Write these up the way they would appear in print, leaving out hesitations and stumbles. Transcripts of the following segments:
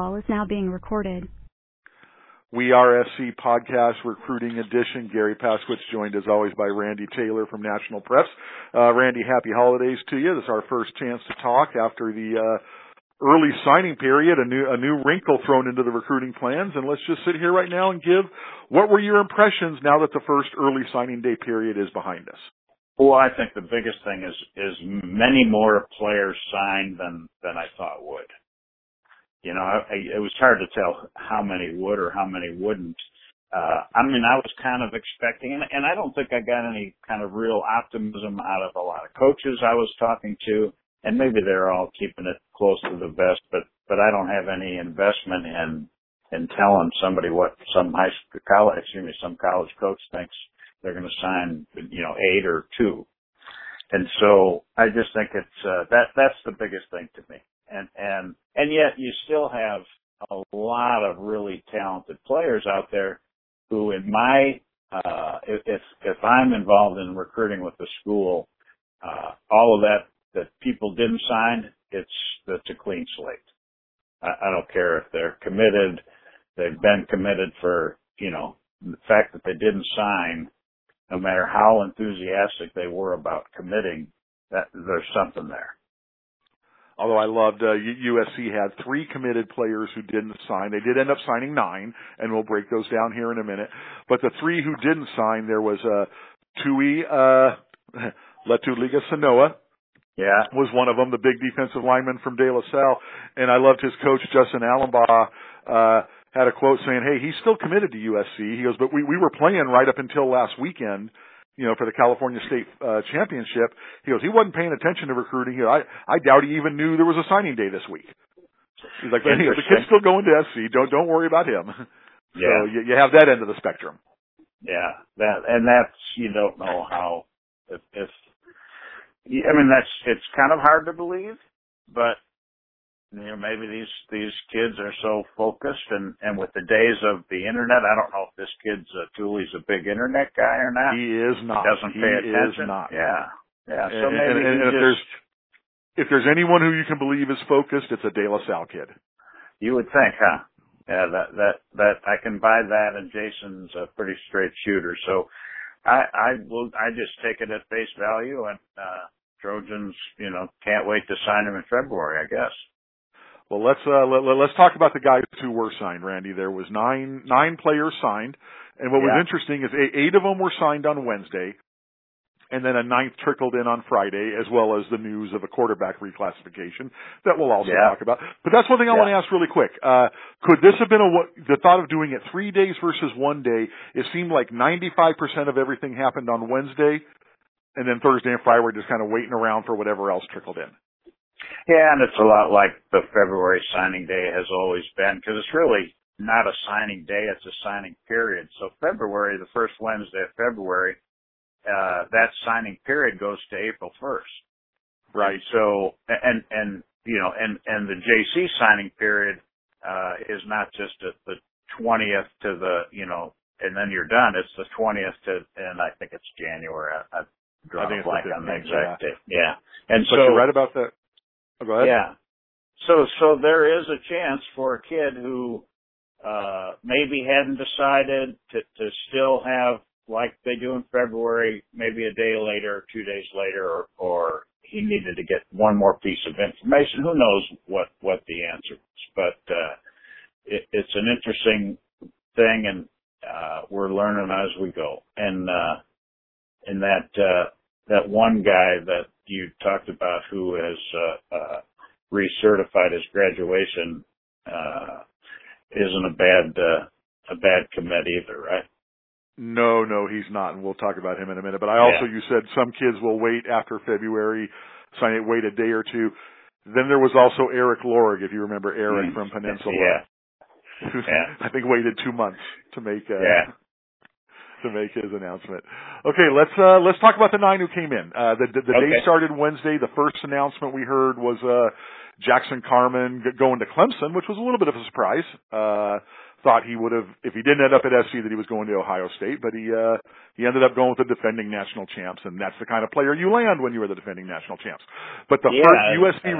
Call is now being recorded. We are SC Podcast Recruiting Edition. Gary Pasquitz, joined as always by Randy Taylor from National Preps. Randy, happy holidays to you. This is our first chance to talk after the early signing period, a new wrinkle thrown into the recruiting plans. And let's just sit here right now and give what were your impressions now that the first early signing day period is behind us? Well, I think the biggest thing is many more players signed than I thought would. You know, it was hard to tell how many would or how many wouldn't. I was kind of expecting, and I don't think I got any kind of real optimism out of a lot of coaches I was talking to, and maybe they're all keeping it close to the vest, but I don't have any investment in telling somebody what some college coach thinks they're going to sign, you know, 8 or 2. And so I just think it's, that's the biggest thing to me. And yet you still have a lot of really talented players out there who in my, if I'm involved in recruiting with the school, all of that people didn't sign, that's a clean slate. I don't care if they're committed, they've been committed for, you know, the fact that they didn't sign, no matter how enthusiastic they were about committing, that there's something there. Although I loved USC had 3 committed players who didn't sign. They did end up signing 9, and we'll break those down here in a minute. But the 3 who didn't sign, there was Tuli Letuli'i-Sanoa. Yeah. Was one of them, the big defensive lineman from De La Salle. And I loved his coach, Justin Allenbaugh, had a quote saying, hey, he's still committed to USC. He goes, but we were playing right up until last weekend, you know, for the California State Championship. He goes, he wasn't paying attention to recruiting. He goes, I doubt he even knew there was a signing day this week. He's like, hey, the kid's still going to SC. Don't worry about him. Yeah. So you have that end of the spectrum. Yeah. That's, you don't know how, it's kind of hard to believe, but, you know, maybe these kids are so focused, and with the days of the internet, I don't know if this kid's Tuli's a big internet guy or not. He is not. Doesn't pay attention. He is not. Yeah, yeah. So maybe if there's anyone who you can believe is focused, it's a De La Salle kid. You would think, huh? Yeah, that I can buy that, and Jason's a pretty straight shooter, so I just take it at face value, and Trojans, you know, can't wait to sign him in February, I guess. Well, let's talk about the guys who were signed, Randy. There was nine players signed, and what was interesting is 8 of them were signed on Wednesday, and then a 9th trickled in on Friday, as well as the news of a quarterback reclassification that we'll also talk about. But that's one thing I want to ask really quick. Could this have been the thought of doing it 3 days versus 1 day? It seemed like 95% of everything happened on Wednesday, and then Thursday and Friday were just kind of waiting around for whatever else trickled in. Yeah, and it's a lot like the February signing day has always been, because it's really not a signing day, it's a signing period. So February, the first Wednesday of February, that signing period goes to April 1st. Right. So, and the JC signing period, is not just at the 20th to the, you know, and then you're done. It's the 20th to, and I think it's January. I draw a blank on the exact date. Yeah. And so you're right about that. Oh, go ahead. Yeah. So there is a chance for a kid who, maybe hadn't decided to still have, like they do in February, maybe a day later, 2 days later, or he needed to get one more piece of information. Who knows what the answer is, but, it's an interesting thing, and, we're learning as we go. And, in that one guy that you talked about who has recertified his graduation isn't a bad commit either, right? No, he's not, and we'll talk about him in a minute. But I also, you said some kids will wait after February, sign it, wait a day or two. Then there was also Eric Lorg, if you remember Eric from Peninsula. Yeah. Yeah. I think waited 2 months to make to make his announcement. Okay, let's talk about the 9 who came in. The day started Wednesday. The first announcement we heard was Jackson Carman going to Clemson, which was a little bit of a surprise. Thought he would have, if he didn't end up at SC, that he was going to Ohio State, but he ended up going with the defending national champs, and that's the kind of player you land when you are the defending national champs. But the first USC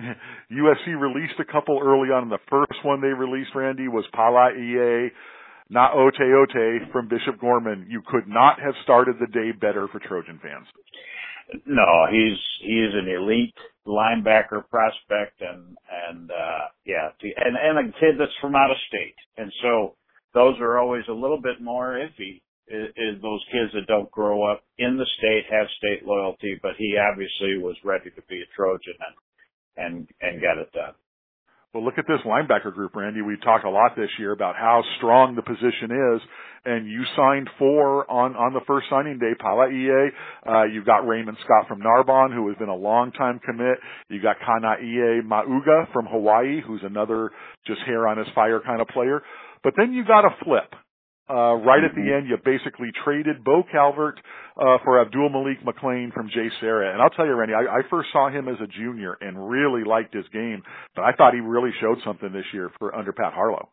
USC released a couple early on, and the first one they released, Randy, was Palaie Ote from Bishop Gorman. You could not have started the day better for Trojan fans. No, he is an elite linebacker prospect, and a kid that's from out of state, and so those are always a little bit more iffy. Is those kids that don't grow up in the state, have state loyalty, but he obviously was ready to be a Trojan and got it done. Well, look at this linebacker group, Randy. We talked a lot this year about how strong the position is, and you signed four on the first signing day. Palaie, you've got Raymond Scott from Narbonne, who has been a long-time commit. You've got Kana'i Mauga from Hawaii, who's another just hair on his fire kind of player. But then you got a flip. Right at the end, you basically traded Bo Calvert for Abdul-Malik McClain from J. Sarah. And I'll tell you, Randy, I first saw him as a junior and really liked his game, but I thought he really showed something this year for under Pat Harlow.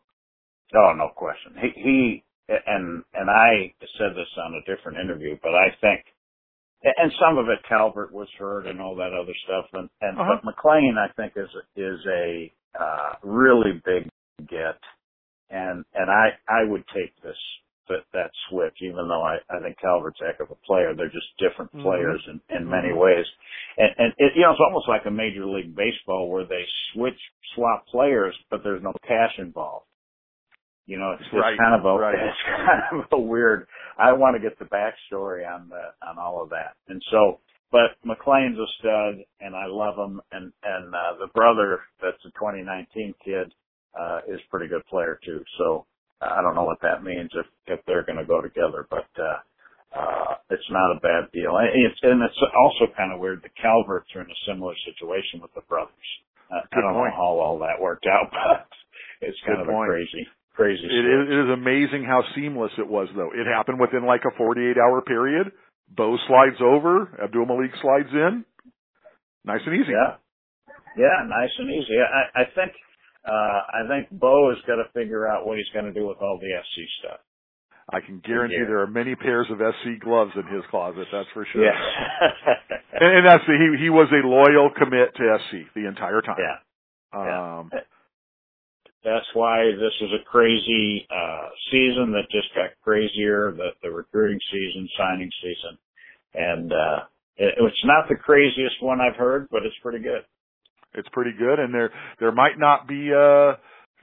Oh, no question. He and I said this on a different interview, but I think, and some of it, Calvert was hurt and all that other stuff, but McClain, I think, is a really big get. And I would take that switch, even though I think Calvert's a heck of a player. They're just different players in many ways. And it's almost like a Major League Baseball where they swap players, but there's no cash involved. You know, it's kind of a weird, I want to get the backstory on all of that. And so, but McClain's a stud and I love him. And the brother, that's the 2019 kid, is a pretty good player too. So I don't know what that means if they're going to go together, but it's not a bad deal. And it's also kind of weird. The Calverts are in a similar situation with the brothers. I don't know how all that worked out, but it's kind of a crazy story. It is amazing how seamless it was, though. It happened within like a 48-hour period. Bo slides over. Abdul-Malik slides in. Nice and easy. Yeah, nice and easy. I think Bo is going to figure out what he's going to do with all the SC stuff. I can guarantee there are many pairs of SC gloves in his closet, that's for sure. Yeah. and that's he was a loyal commit to SC the entire time. Yeah. That's why this is a crazy season that just got crazier, the recruiting season, signing season. And it's not the craziest one I've heard, but it's pretty good. It's pretty good, and there might not be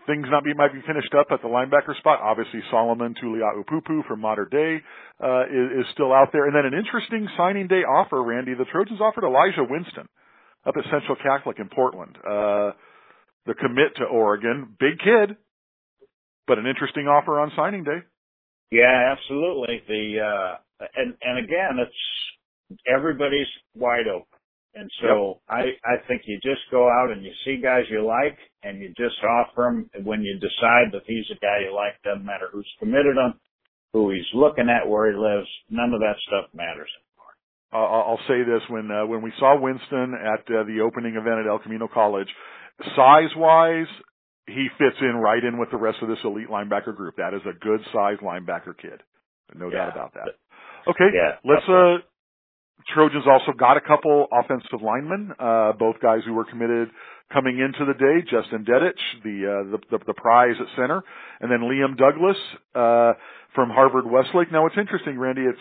things might be finished up at the linebacker spot. Obviously, Solomon Tuli'Aupupu from Mater Dei is still out there. And then an interesting signing day offer, Randy. The Trojans offered Elijah Winston up at Central Catholic in Portland. The commit to Oregon, big kid, but an interesting offer on signing day. Yeah, absolutely. And again, it's everybody's wide open. And so I think you just go out and you see guys you like and you just offer them when you decide that he's a guy you like. Doesn't matter who's committed him, who he's looking at, where he lives. None of that stuff matters anymore. I'll say this. When we saw Winston at the opening event at El Camino College, size-wise, he fits in right in with the rest of this elite linebacker group. That is a good-sized linebacker kid. No doubt about that. Okay, let's Trojans also got a couple offensive linemen, both guys who were committed coming into the day. Justin Dedich, the prize at center, and then Liam Douglas from Harvard Westlake. Now, it's interesting, Randy. It's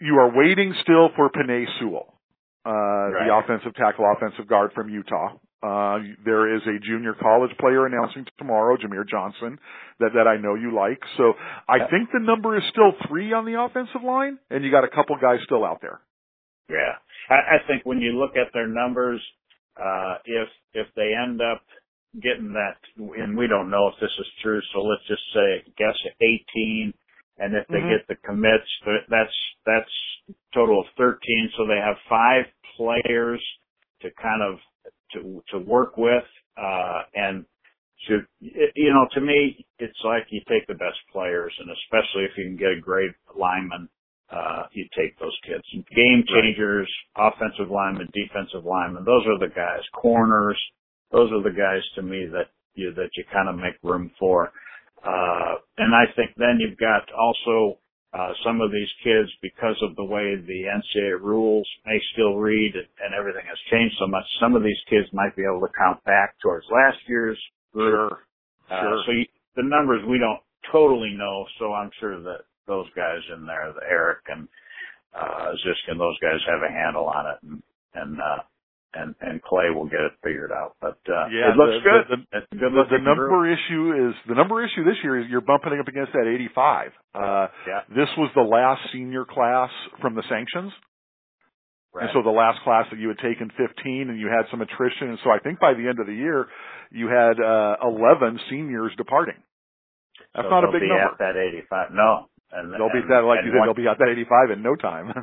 you are waiting still for Penei Sewell, the offensive tackle, offensive guard from Utah. There is a junior college player announcing tomorrow, Jameer Johnson, that I know you like. So I think the number is still 3 on the offensive line, and you got a couple guys still out there. Yeah. I think when you look at their numbers, if they end up getting that, and we don't know if this is true, so let's just say, guess 18, and if they get the commits, that's a total of 13, so they have 5 players to kind of to work with, and to me, it's like you take the best players, and especially if you can get a great lineman, you take those kids. Game changers, offensive linemen, defensive linemen, those are the guys. Corners, those are the guys to me that you kind of make room for. And I think then you've got also Some of these kids, because of the way the NCAA rules may still read and everything has changed so much, some of these kids might be able to count back towards last year's group. Sure. So the numbers we don't totally know, so I'm sure that those guys in there, the Eric and Zisk and those guys have a handle on it, and Clay will get it figured out. But it looks good. The number issue this year is you're bumping up against that 85. This was the last senior class from the sanctions. Right. And so the last class that you had taken 15 and you had some attrition. And so I think by the end of the year, you had 11 seniors departing. That's so not a big number. They'll be at that 85. No. They'll be at that 85 in no time.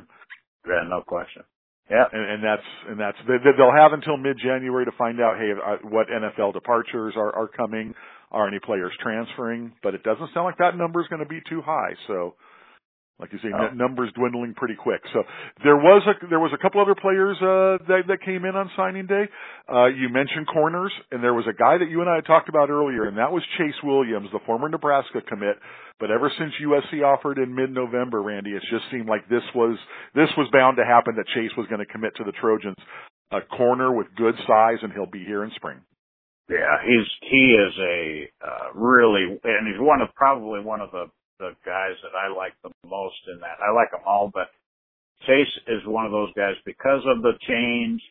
Yeah, no question. Yeah, and that's they'll have until mid-January to find out, hey, what NFL departures are coming, are any players transferring? But it doesn't sound like that number is going to be too high. So, like you say, numbers dwindling pretty quick. So there was a couple other players that came in on signing day. You mentioned corners, and there was a guy that you and I had talked about earlier, and that was Chase Williams, the former Nebraska commit. But ever since USC offered in mid-November, Randy, it just seemed like this was bound to happen, that Chase was going to commit to the Trojans. A corner with good size, and he'll be here in spring. Yeah, he is a really, and he's one of the guys that I like the most in that. I like them all, but Chase is one of those guys because of the change,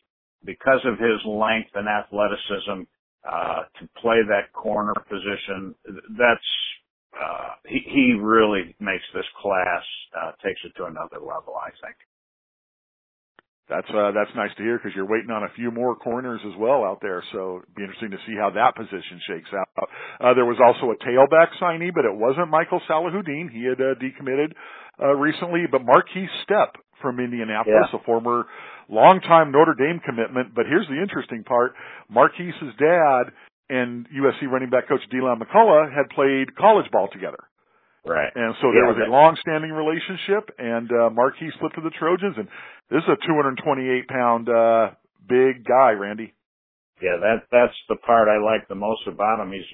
because of his length and athleticism to play that corner position. He really makes this class, takes it to another level, I think. That's nice to hear, because you're waiting on a few more corners as well out there, so it'd be interesting to see how that position shakes out. There was also a tailback signee, but it wasn't Michael Salahuddin. He had decommitted recently, but Marquise Stepp from Indianapolis, a former longtime Notre Dame commitment. But here's the interesting part. Marquise's dad and USC running back coach DeLon McCullough had played college ball together. Right. And so there was a long-standing relationship, and Marquise slipped to the Trojans. And this is a 228-pound big guy, Randy. Yeah, that's the part I like the most about him. He's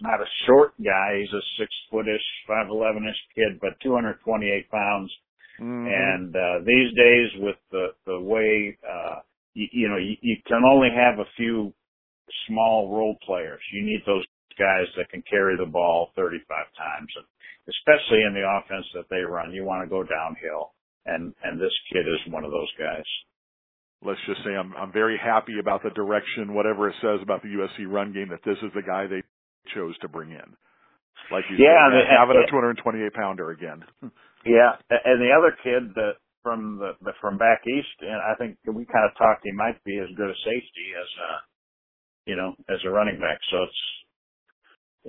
not a short guy. He's a 6-foot-ish, 5'11-ish kid, but 228 pounds. Mm-hmm. And these days, with the way you can only have a few small role players. You need those guys that can carry the ball 35 times, and especially in the offense that they run. You want to go downhill, and this kid is one of those guys. Let's just say I'm very happy about the direction, whatever it says about the USC run game, that this is the guy they chose to bring in. Like you said, having a 228-pounder again. Yeah, and the other kid that from back east, and I think we kind of talked, he might be as good a safety as a running back. So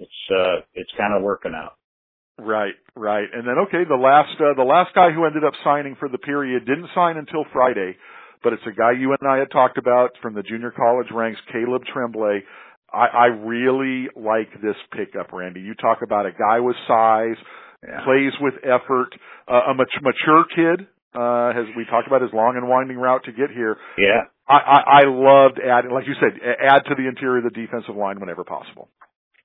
it's kind of working out. Right. And then, the last guy who ended up signing for the period didn't sign until Friday, but it's a guy you and I had talked about from the junior college ranks, Caleb Tremblay. I really like this pickup, Randy. You talk about a guy with size, plays with effort, a mature kid. As we talked about his long and winding route to get here. Yeah. I loved adding, like you said, add to the interior of the defensive line whenever possible.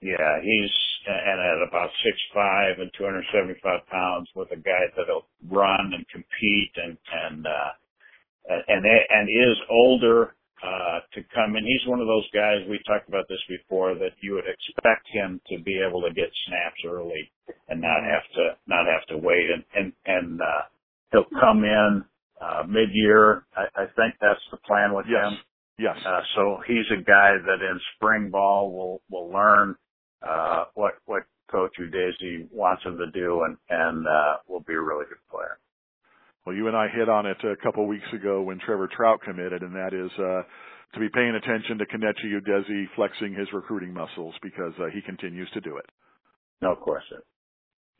Yeah, at about 6'5" and 275 pounds, with a guy that'll run and compete and is older to come. And he's one of those guys, we talked about this before, that you would expect him to be able to get snaps early and not have to wait. And he'll come in mid-year. I think that's the plan with him. Yes. So he's a guy that in spring ball will learn what Coach Udesi wants him to do, and will be a really good player. Well, you and I hit on it a couple of weeks ago when Trevor Trout committed, and that is to be paying attention to Kelechi Udesi flexing his recruiting muscles, because he continues to do it. No question.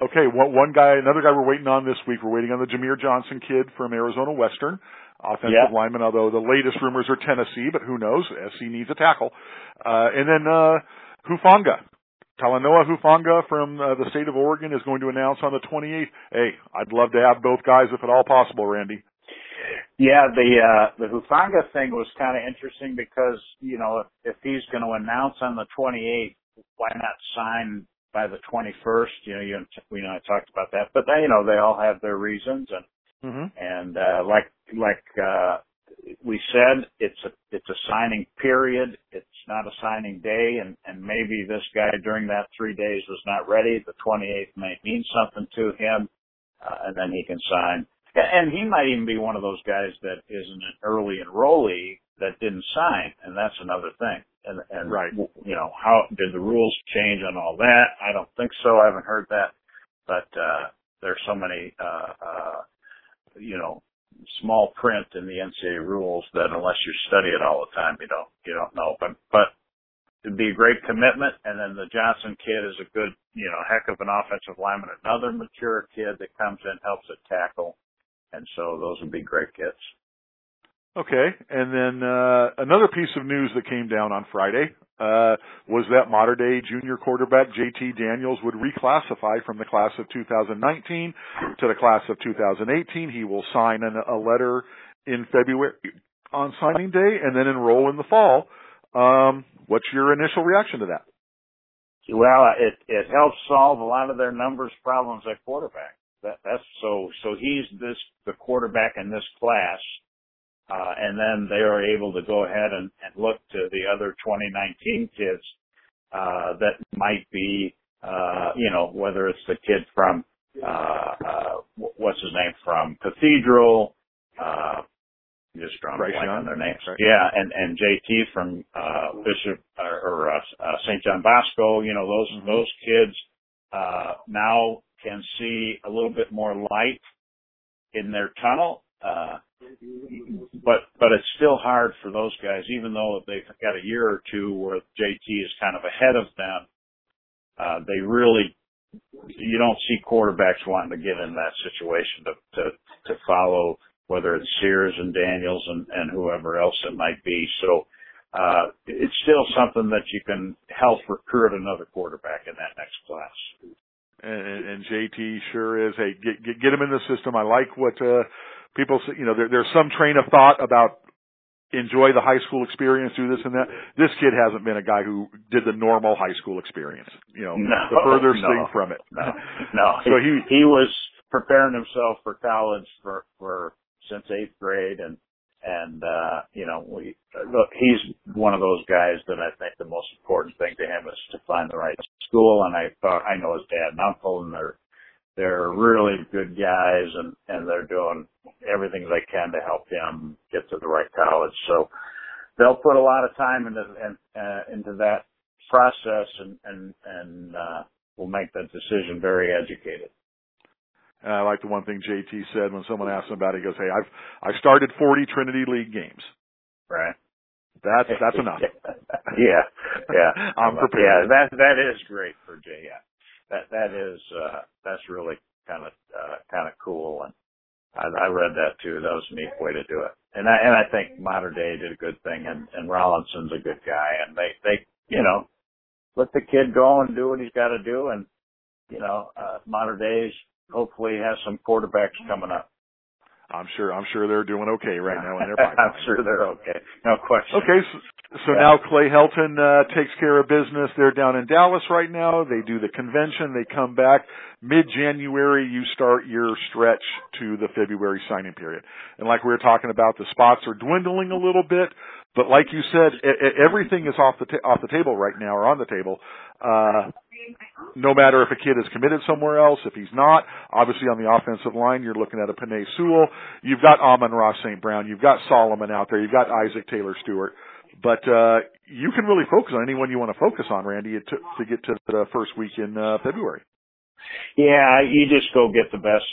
Okay, another guy we're waiting on this week. We're waiting on the Jameer Johnson kid from Arizona Western, offensive lineman, although the latest rumors are Tennessee, but who knows? SC needs a tackle. And then Talanoa Hufanga from the state of Oregon is going to announce on the 28th. Hey, I'd love to have both guys if at all possible, Randy. Yeah, the Hufanga thing was kind of interesting because, if he's going to announce on the 28th, why not sign by the 21st. You know, I talked about that, but they, you know, they all have their reasons, and like we said, it's a signing period. It's not a signing day, and maybe this guy during that 3 days was not ready. The 28th might mean something to him, and then he can sign. And he might even be one of those guys that isn't an early enrollee that didn't sign, and that's another thing. And right, you know, how did the rules change on all that? I don't think so. I haven't heard that, but there's so many, you know, small print in the NCAA rules that unless you study it all the time, you don't know. But it'd be a great commitment. And then the Johnson kid is a good, you know, heck of an offensive lineman. Another mature kid that comes in, helps at tackle. And so those would be great kids. Okay. And then another piece of news that came down on Friday was that Mater Dei junior quarterback J.T. Daniels would reclassify from the class of 2019 to the class of 2018. He will sign a letter in February on signing day and then enroll in the fall. What's your initial reaction to that? Well, it helps solve a lot of their numbers problems at quarterback. That's so he's the quarterback in this class. And then they are able to go ahead and look to the other 2019 kids, that might be, you know, whether it's the kid from, what's his name, from Cathedral, just drawing a blank on their names. Right. Yeah. And JT from, Bishop or St. John Bosco, you know, those kids, now can see a little bit more light in their tunnel. But it's still hard for those guys, even though they've got a year or two where JT is kind of ahead of them. They really, you don't see quarterbacks wanting to get in that situation to follow, whether it's Sears and Daniels and whoever else it might be. So, it's still something that you can help recruit another quarterback in that next class. And JT sure is, hey, get him in the system. I like what, people say, you know, there's some train of thought about enjoy the high school experience, do this and that. This kid hasn't been a guy who did the normal high school experience, you know, the furthest thing from it. No. So he was preparing himself for college for since eighth grade, and you know, look, he's one of those guys that I think the most important thing to him is to find the right school. And I know his dad and uncle, and they're really good guys, and they're doing everything they can to help him get to the right college. So they'll put a lot of time into that process, and will make that decision very educated. And I like the one thing JT said when someone asked him about it. He goes, "Hey, I've started 40 Trinity League games. Right. That's enough. yeah. I'm prepared. Yeah, that is great for J. Yeah. That's really kind of cool, and I read that too. That was a neat way to do it, and I think Mater Dei did a good thing, and Rollinson's a good guy, and they you know, let the kid go and do what he's got to do, and you know, Mater Dei hopefully has some quarterbacks coming up. I'm sure they're doing okay right now in their pipeline. I'm sure they're okay. No question. Okay, so now Clay Helton takes care of business. They're down in Dallas right now. They do the convention. They come back mid-January. You start your stretch to the February signing period. And like we were talking about, the spots are dwindling a little bit. But like you said, everything is off the table right now, or on the table. No matter if a kid is committed somewhere else, if he's not, obviously on the offensive line, you're looking at a Penei Sewell. You've got Amon-Ra St. Brown. You've got Solomon out there. You've got Isaac Taylor-Stewart. But you can really focus on anyone you want to focus on, Randy, to get to the first week in February. Yeah, you just go get the best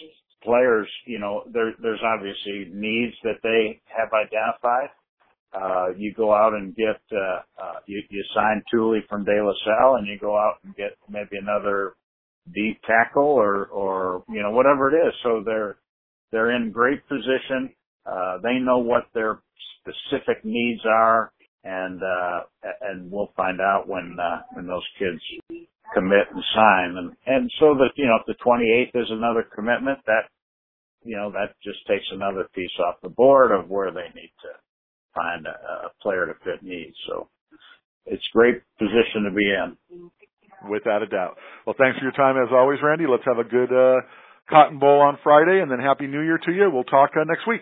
players. You know, there's obviously needs that they have identified. You go out and get, you sign Tuli from De La Salle, and you go out and get maybe another deep tackle or, you know, whatever it is. So they're in great position. They know what their specific needs are, and we'll find out when those kids commit and sign. And so that, you know, if the 28th is another commitment, that, you know, that just takes another piece off the board of where they need to find a player to fit needs. So it's a great position to be in. Without a doubt. Well, thanks for your time as always, Randy. Let's have a good Cotton Bowl on Friday, and then Happy New Year to you. We'll talk next week.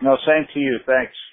No, same to you. Thanks.